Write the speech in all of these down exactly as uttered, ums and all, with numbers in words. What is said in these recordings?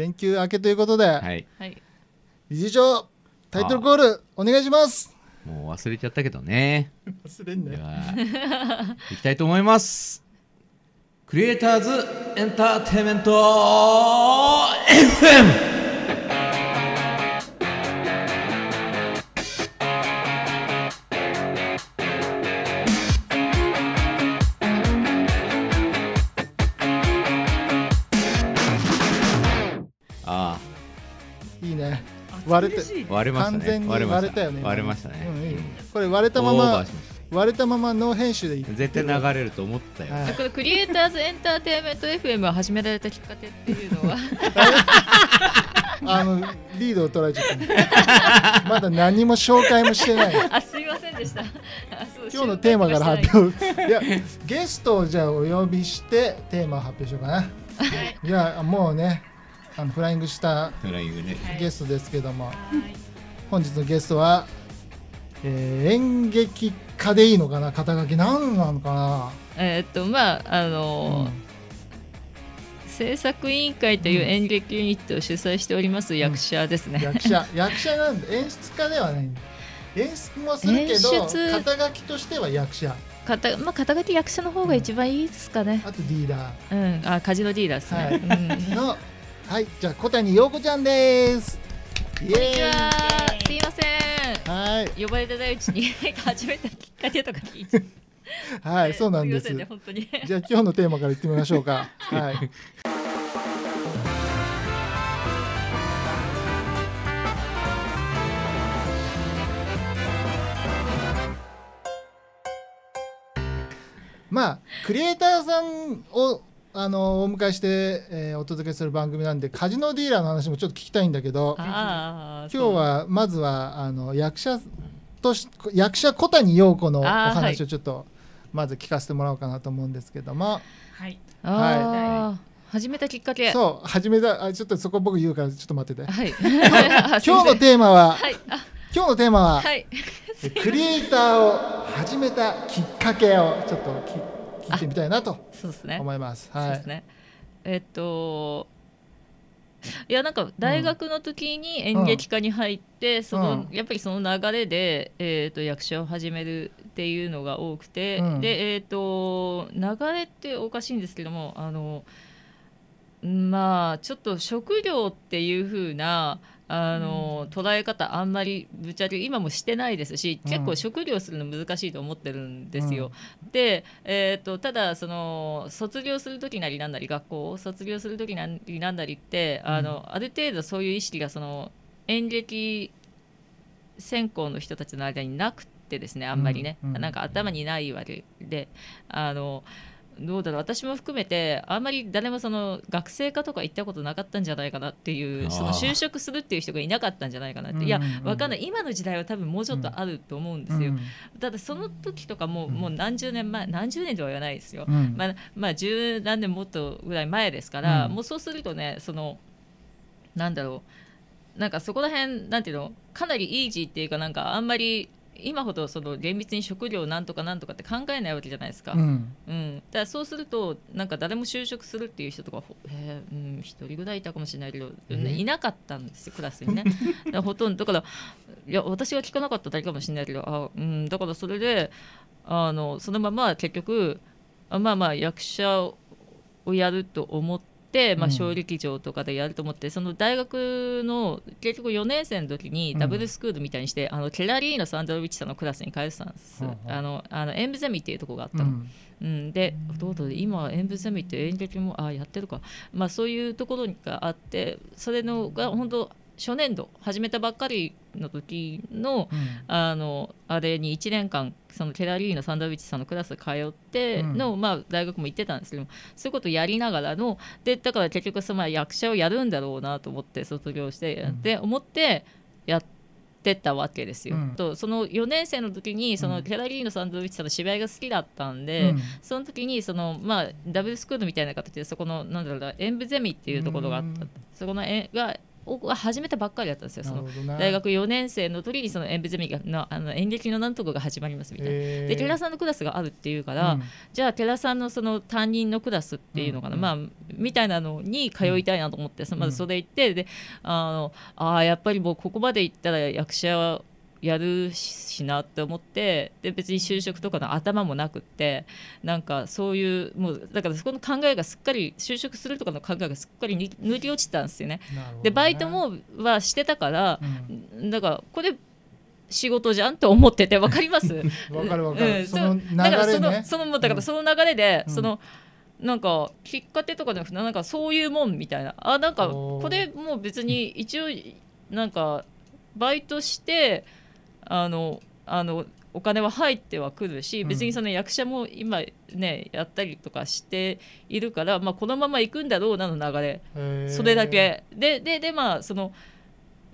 連休明けということで、はい、理事長タイトルコールお願いします。もう忘れちゃったけどね忘れんね。ではいきたいと思います。クリエイターズエンターテインメント エフエム。割れて割れましたね。完全に割れたよね。割れましたね、うんうん、これ割れたまま割れたままノー編集でいい。絶対流れると思ったよ、はい、このクリエイターズエンターテインメント エフエム を始められたきっかけっていうのはあのリードを取られちゃったまだ何も紹介もしてないあ、すいませんでした。あ、そう今日のテーマから発表いやゲストをじゃあお呼びしてテーマを発表しようかなじゃあもうねあのフライングしたゲストですけども、はい、本日のゲストは、えー、演劇家でいいのかな、肩書き何なのかな。えー、っとまああのーうん、制作委員会という演劇ユニットを主催しております、うん、役者ですね。役者役者なんで演出家ではないんだ。演出もするけど肩書きとしては役者。肩まあ、肩書き役者の方が一番いいですかね、うん、あとリーダー、うん、あカジノリーダーですね、はいうんのはい、じゃあ小谷陽子ちゃんです。イエーイ。こんにちは。すいません。はい。呼ばれてないうちに始めたきっかけとか聞いて。はい、そうなんです。すいませんね、本当に。じゃあ今日のテーマからいってみましょうか。はい。まあクリエイターさんをあのお迎えして、えー、お届けする番組なんでカジノディーラーの話もちょっと聞きたいんだけど、あ今日はまずはあの役者とし役者小谷陽子のお話をちょっとまず聞かせてもらおうかなと思うんですけども、はいはいはい、始めたきっかけ。そう始めたあちょっとそこ僕言うからちょっと待ってて、はい、今日のテーマは、はい、今日のテーマは、はい、クリエイターを始めたきっかけをちょっと聞聞いてみたいなと思います。そうですね。えっといやなんか大学の時に演劇科に入って、うん、そのやっぱりその流れで、えー、と役者を始めるっていうのが多くて、うん、でえっと流れっておかしいんですけどもあのまあちょっと職業っていう風なあのうん、捉え方あんまりぶっちゃけ今もしてないですし、結構職業するの難しいと思ってるんですよ、うん、で、えー、とただその卒業する時なりなんなり学校を卒業する時なりなんなりってあの、うん、ある程度そういう意識がその演劇専攻の人たちの間になくてですねあんまりね、うんうん、なんか頭にないわけであのどうだろう私も含めてあんまり誰もその学生科とか行ったことなかったんじゃないかなっていうその就職するっていう人がいなかったんじゃないかなって、うんうん、いやわかんない今の時代は多分もうちょっとあると思うんですよ、うん、ただその時とかも う,、うん、もう何十年前何十年とは言わないですよ、うん、まあ、まあ十何年もっとぐらい前ですから、うん、もうそうするとねそのなんだろうなんかそこら辺なんていうのかなりイージーっていうかなんかあんまり今ほどその厳密に食料なんとかなんとかって考えないわけじゃないですか、うんうん、だからそうするとなんか誰も就職するっていう人とか一、えーうん、人ぐらいいたかもしれないけど、うん、いなかったんですよクラスにねだからほとんどだからいや私は聞かなかっただけかもしれないけどあ、うん、だからそれであのそのまま結局あまあまあ役者をやると思ってでまあ、小劇場とかでやると思って、うん、その大学の結局よねん生の時にダブルスクールみたいにして、うん、あのケラリーノ・サンドロビッチさんのクラスに通ってたんです、うん、あのあの演舞ゼミっていうとこがあったの、うんうん、でどうどう今演舞ゼミって演劇もあやってるか、まあ、そういうところがあってそれのが本当初年度始めたばっかりの時 の,、うん、あ, のあれにいちねんかんそのケラリーノ・サンドロビッチさんのクラス通っての、うんまあ、大学も行ってたんですけどもそういうことをやりながらのでだから結局その役者をやるんだろうなと思って卒業して、うん、で思ってやってたわけですよ、うん、とそのよねん生の時にそのケラリーノ・サンドロビッチさんの芝居が好きだったんで、うん、その時にその、まあ、ダブルスクールみたいな形でそこのなんだろう演舞ゼミっていうところがあった、うん、そこのが僕は始めたばっかりだったんですよ。その大学よねん生の時にその演別のあの演劇のなんとかが始まりますみたいな、えー、で寺さんのクラスがあるっていうから、うん、じゃあ寺さんのその担任のクラスっていうのかな、うん、まあみたいなのに通いたいなと思って、うん、まずそれ行って、であのあやっぱりもうここまで行ったら役者はやるしなって思って、で別に就職とかの頭もなくって、なんかそういうもうだからそこの考えがすっかり就職するとかの考えがすっかり塗り落ちたんですよ ね, ねでバイトもはしてたから、うん、だからこれ仕事じゃんと思ってて、分かります分かる分かる、うん、その流れね、だからそのそのだからその流れで、うん、そのなんかきっかけとかじゃなくてなんかそういうもんみたいな、あなんかこれもう別に一応なんかバイトしてあのあのお金は入ってはくるし、別にその役者も今ねやったりとかしているから、まあ、このまま行くんだろうなの流れ、それだけでででまあその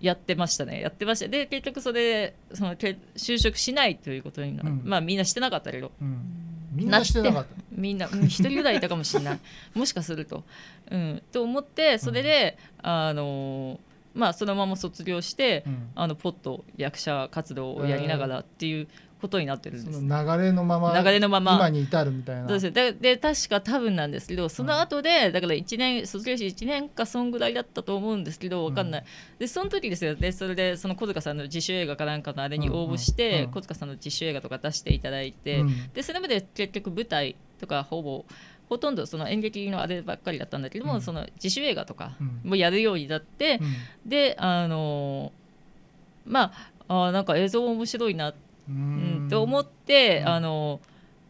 やってましたねやってましたで結局それその就職しないということになる、うん、まあみんなしてなかったけど、うん、みんなしてなかったみんな一人ぐらいいたかもしれないもしかすると、うん、と思って、それで、うん、あのまあ、そのまま卒業して、うん、あのポッと役者活動をやりながらっていうことになってるんです、えー、その流れのまま流れのまま今に至るみたいな。そうですでで確か多分なんですけど、その後で、うん、だからいちねん卒業していちねんかそんぐらいだったと思うんですけど分かんない、うん、でその時ですよ。でそれでその小塚さんの自主映画かなんかのあれに応募して、うんうんうん、小塚さんの自主映画とか出していただいて、うん、でそれまで結局舞台とかほぼほとんどその演劇のあればっかりだったんだけども、うん、その自主映画とかもやるようになって、うん、であのまああなんか映像面白いなうんと思って、うん、あの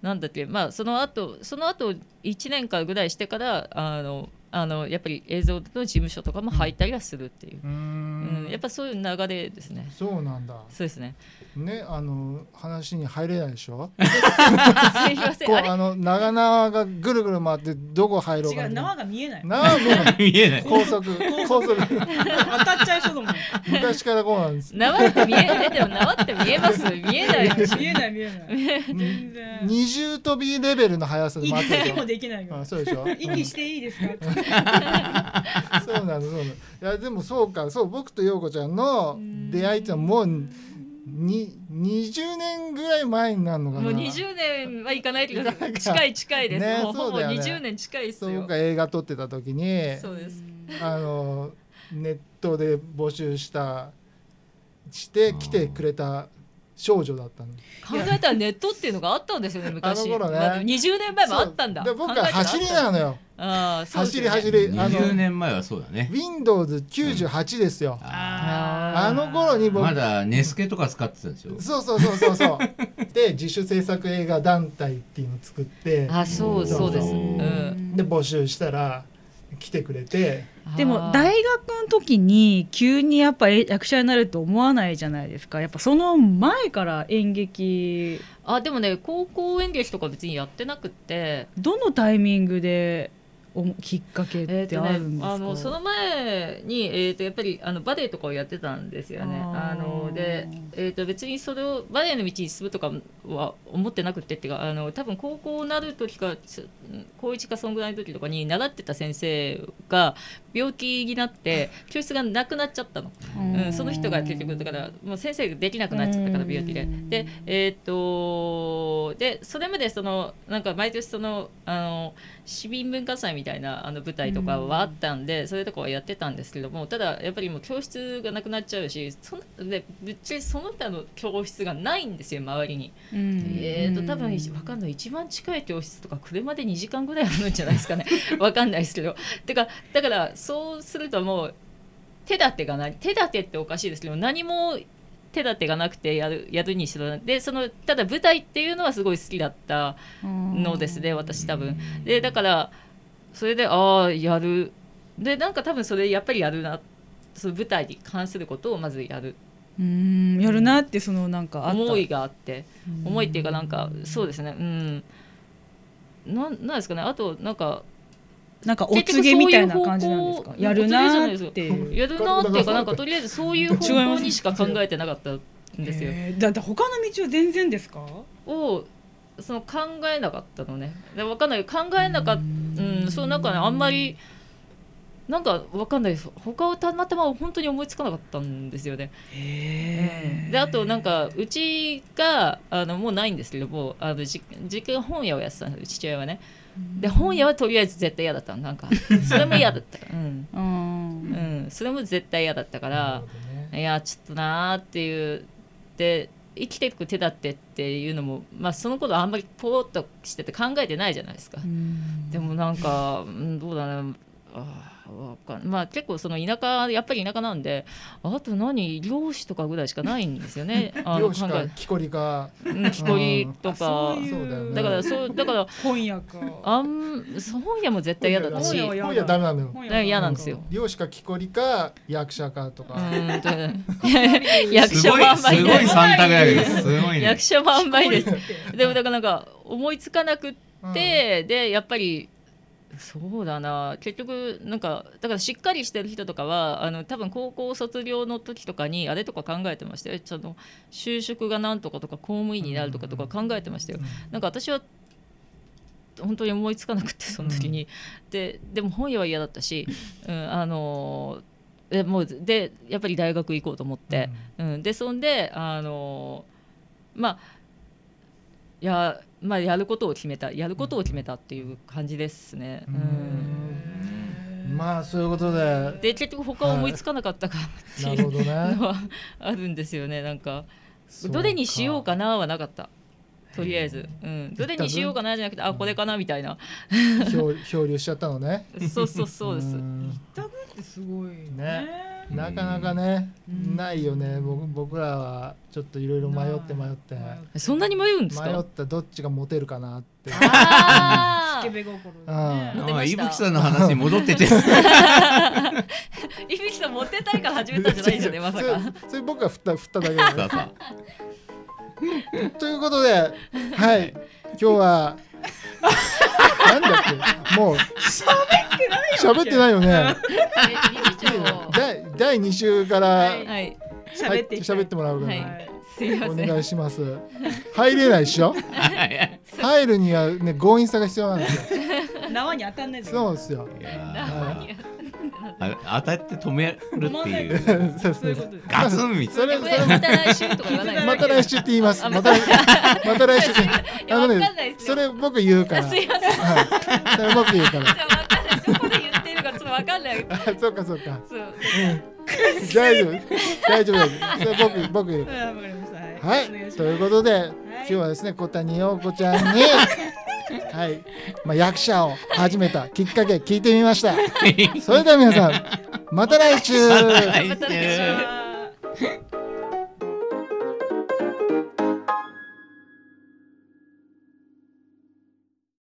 なんだっけ、まあその後その後いちねんかんぐらいしてからあのあのやっぱり映像の事務所とかも入ったりはするっていう、うんうん、やっぱそういう流れですね。そうなんだ。そうですね。ね、あの話に入れないでしょすいません。こう あ, あの長縄がぐるぐる回ってどこ入ろうか。違う、縄が見えない。縄が見えない。高速高速当たっちゃいそうだもん。昔からこうなんです。縄って見えないでも縄って見えます。見えない見えない見えない。全然。二重跳びレベルの速さで回ってる。息もできないから。あ、そうでしょ。息していいですか。そうなのそうなの。いやでもそうか、そう僕と陽子ちゃんの出会いってのはもうににじゅうねんぐらい前になるのかな。もうにじゅうねんはいかないけど近い近いです、ね、もうほぼにじゅうねん近いですよ。そうか、映画撮ってた時にそうです、あのネットで募集したして来てくれた少女だったの。考えたらネットっていうのがあったんですよね昔。あの頃ね、まあ、にじゅうねんまえもあったんだ。で僕は走りなのよ。ああ、そうですね、走り走り。あのにじゅうねんまえはそうだね。ウィンドウズきゅうじゅうはち ですよ、うん、あ, あの頃に僕まだネスケとか使ってたんですよ。そうそうそうそうそうで自主制作映画団体っていうのを作って、あそうそうです、うん、で募集したら来てくれて。でも大学の時に急にやっぱ役者になると思わないじゃないですか。やっぱその前から演劇、あでもね高校演劇とか別にやってなくって。どのタイミングできっかけってあるんですか。えーとね、あのその前に、えー、とやっぱりあのバレエとかをやってたんですよね。ああので、えー、と別にそれをバレエの道に進むとかは思ってなくてっていうか、あの多分高校になる時か高いちかそんぐらいの時とかに習ってた先生が病気になって教室がなくなっちゃったの、うん、その人が結局だからもう先生ができなくなっちゃったから病気でで、えー、とでそれまでそのなんか毎年そのあの市民文化祭みたいなみたいなあの舞台とかはあったんで、うん、それとかはやってたんですけども、ただやっぱりもう教室がなくなっちゃうし、そのでぶっちゃけその他の教室がないんですよ周りに、うん、えーと多分分かんない一番近い教室とか車でにじかんぐらいあるんじゃないですかね分かんないですけどてかだからそうするともう手立てがない手立てっておかしいですけど何も手立てがなくてや る, やるにしろでそのただ舞台っていうのはすごい好きだったのですね、うん、私多分でだからそれでああやるでなんか多分それやっぱりやるなその舞台に関することをまずやるうーんやるなってそのなんかあった思いがあって思いっていうかなんかそうですねうんななんですかねあとなんかなんかお告げみたいな感じなんですかやるなーってやるなーっていうかなんかとりあえずそういう方向にしか考えてなかったんですよ。えー、だって他の道は全然ですかをその考えなかったのね。で分かんない考えなかったうん、そうなんかねあんまりなんか分かんないです。他はたまたま本当に思いつかなかったんですよね。へー。であとなんかうちがあのもうないんですけども、あの実家が本屋をやってたんです、父親はね。で本屋はとりあえず絶対嫌だったの、なんかそれも嫌だった、うん、うんうん、それも絶対嫌だったから、ね、いやちょっとなーっていう、で生きていく手立てっていうのも、まあ、そのことあんまりポーっとしてて考えてないじゃないですか。でもなんかどうだろう、あかまあ、結構その田舎、やっぱり田舎なんで、あと何漁師とかぐらいしかないんですよね。あの漁師か木こりか、うん、木こりとか、うん、そういうだからそうだから本屋かあん本屋も絶対嫌だったし、本屋はダメなのよ。だから嫌なんですよ。漁師か木こりか役者かとか、うん役者もあんまりすごい三択やけどすごいね。役者もあんまりです。でもだからなんか思いつかなくって、うん、でやっぱり。そうだな、結局なんかだからしっかりしてる人とかはあの多分高校卒業の時とかにあれとか考えてましたよ。ちょっと就職がなんとかとか公務員になるとかとか考えてましたよ、うんうんうん、なんか私は本当に思いつかなくてその時に、うん、で, でも本屋は嫌だったし、うん、あのでもうでやっぱり大学行こうと思って、うんうん、でそんであのまあいやまあ、やることを決めたやることを決めたっていう感じですね、うんうん、まあそういうことでで結局他は思いつかなかったかっていうのはあるんですよね。なんかどれにしようかなはなかった、とりあえず、うん、どれにしようかなじゃなくてあこれかなみたいな漂流しちゃったのね。そうそうそうです。一択ってすごい ね, ね、なかなかね、うん、ないよね。 僕, 僕らはちょっといろいろ迷って迷ってそんなに迷うんですか。迷ったどっちがモテるかなって。あスケベ心ね。あ伊吹さんの話に戻ってて伊吹さんモテたいから始めたんじゃないんじゃねまさかそ, それ僕が振った、振っただけだよねということで、はい、今日はなんだっけ、もう喋ってないよね。だいに週から喋、はいはい、っ, ってもらうから、はい、すいませんお願いします。入れないでしょ入るには、ね、強引さが必要なんですよ。縄に当たんないですよ。そうですよ。あ当たって止めるっていうガツンみたいな。また来週とか言わない。また来週って言います。また来週って言います。それ僕言うから。すいません、はい、それ僕言うから。そこで言ってるからちょっと分かんない。そうかそうかそう、うん、大丈夫大丈夫大丈夫。それ僕僕言うから。分かりました。はい、はい、ということで、はい、今日はですね小谷陽子ちゃんにはい、まあ、役者を始めたきっかけ聞いてみましたそれでは皆さんまた来週。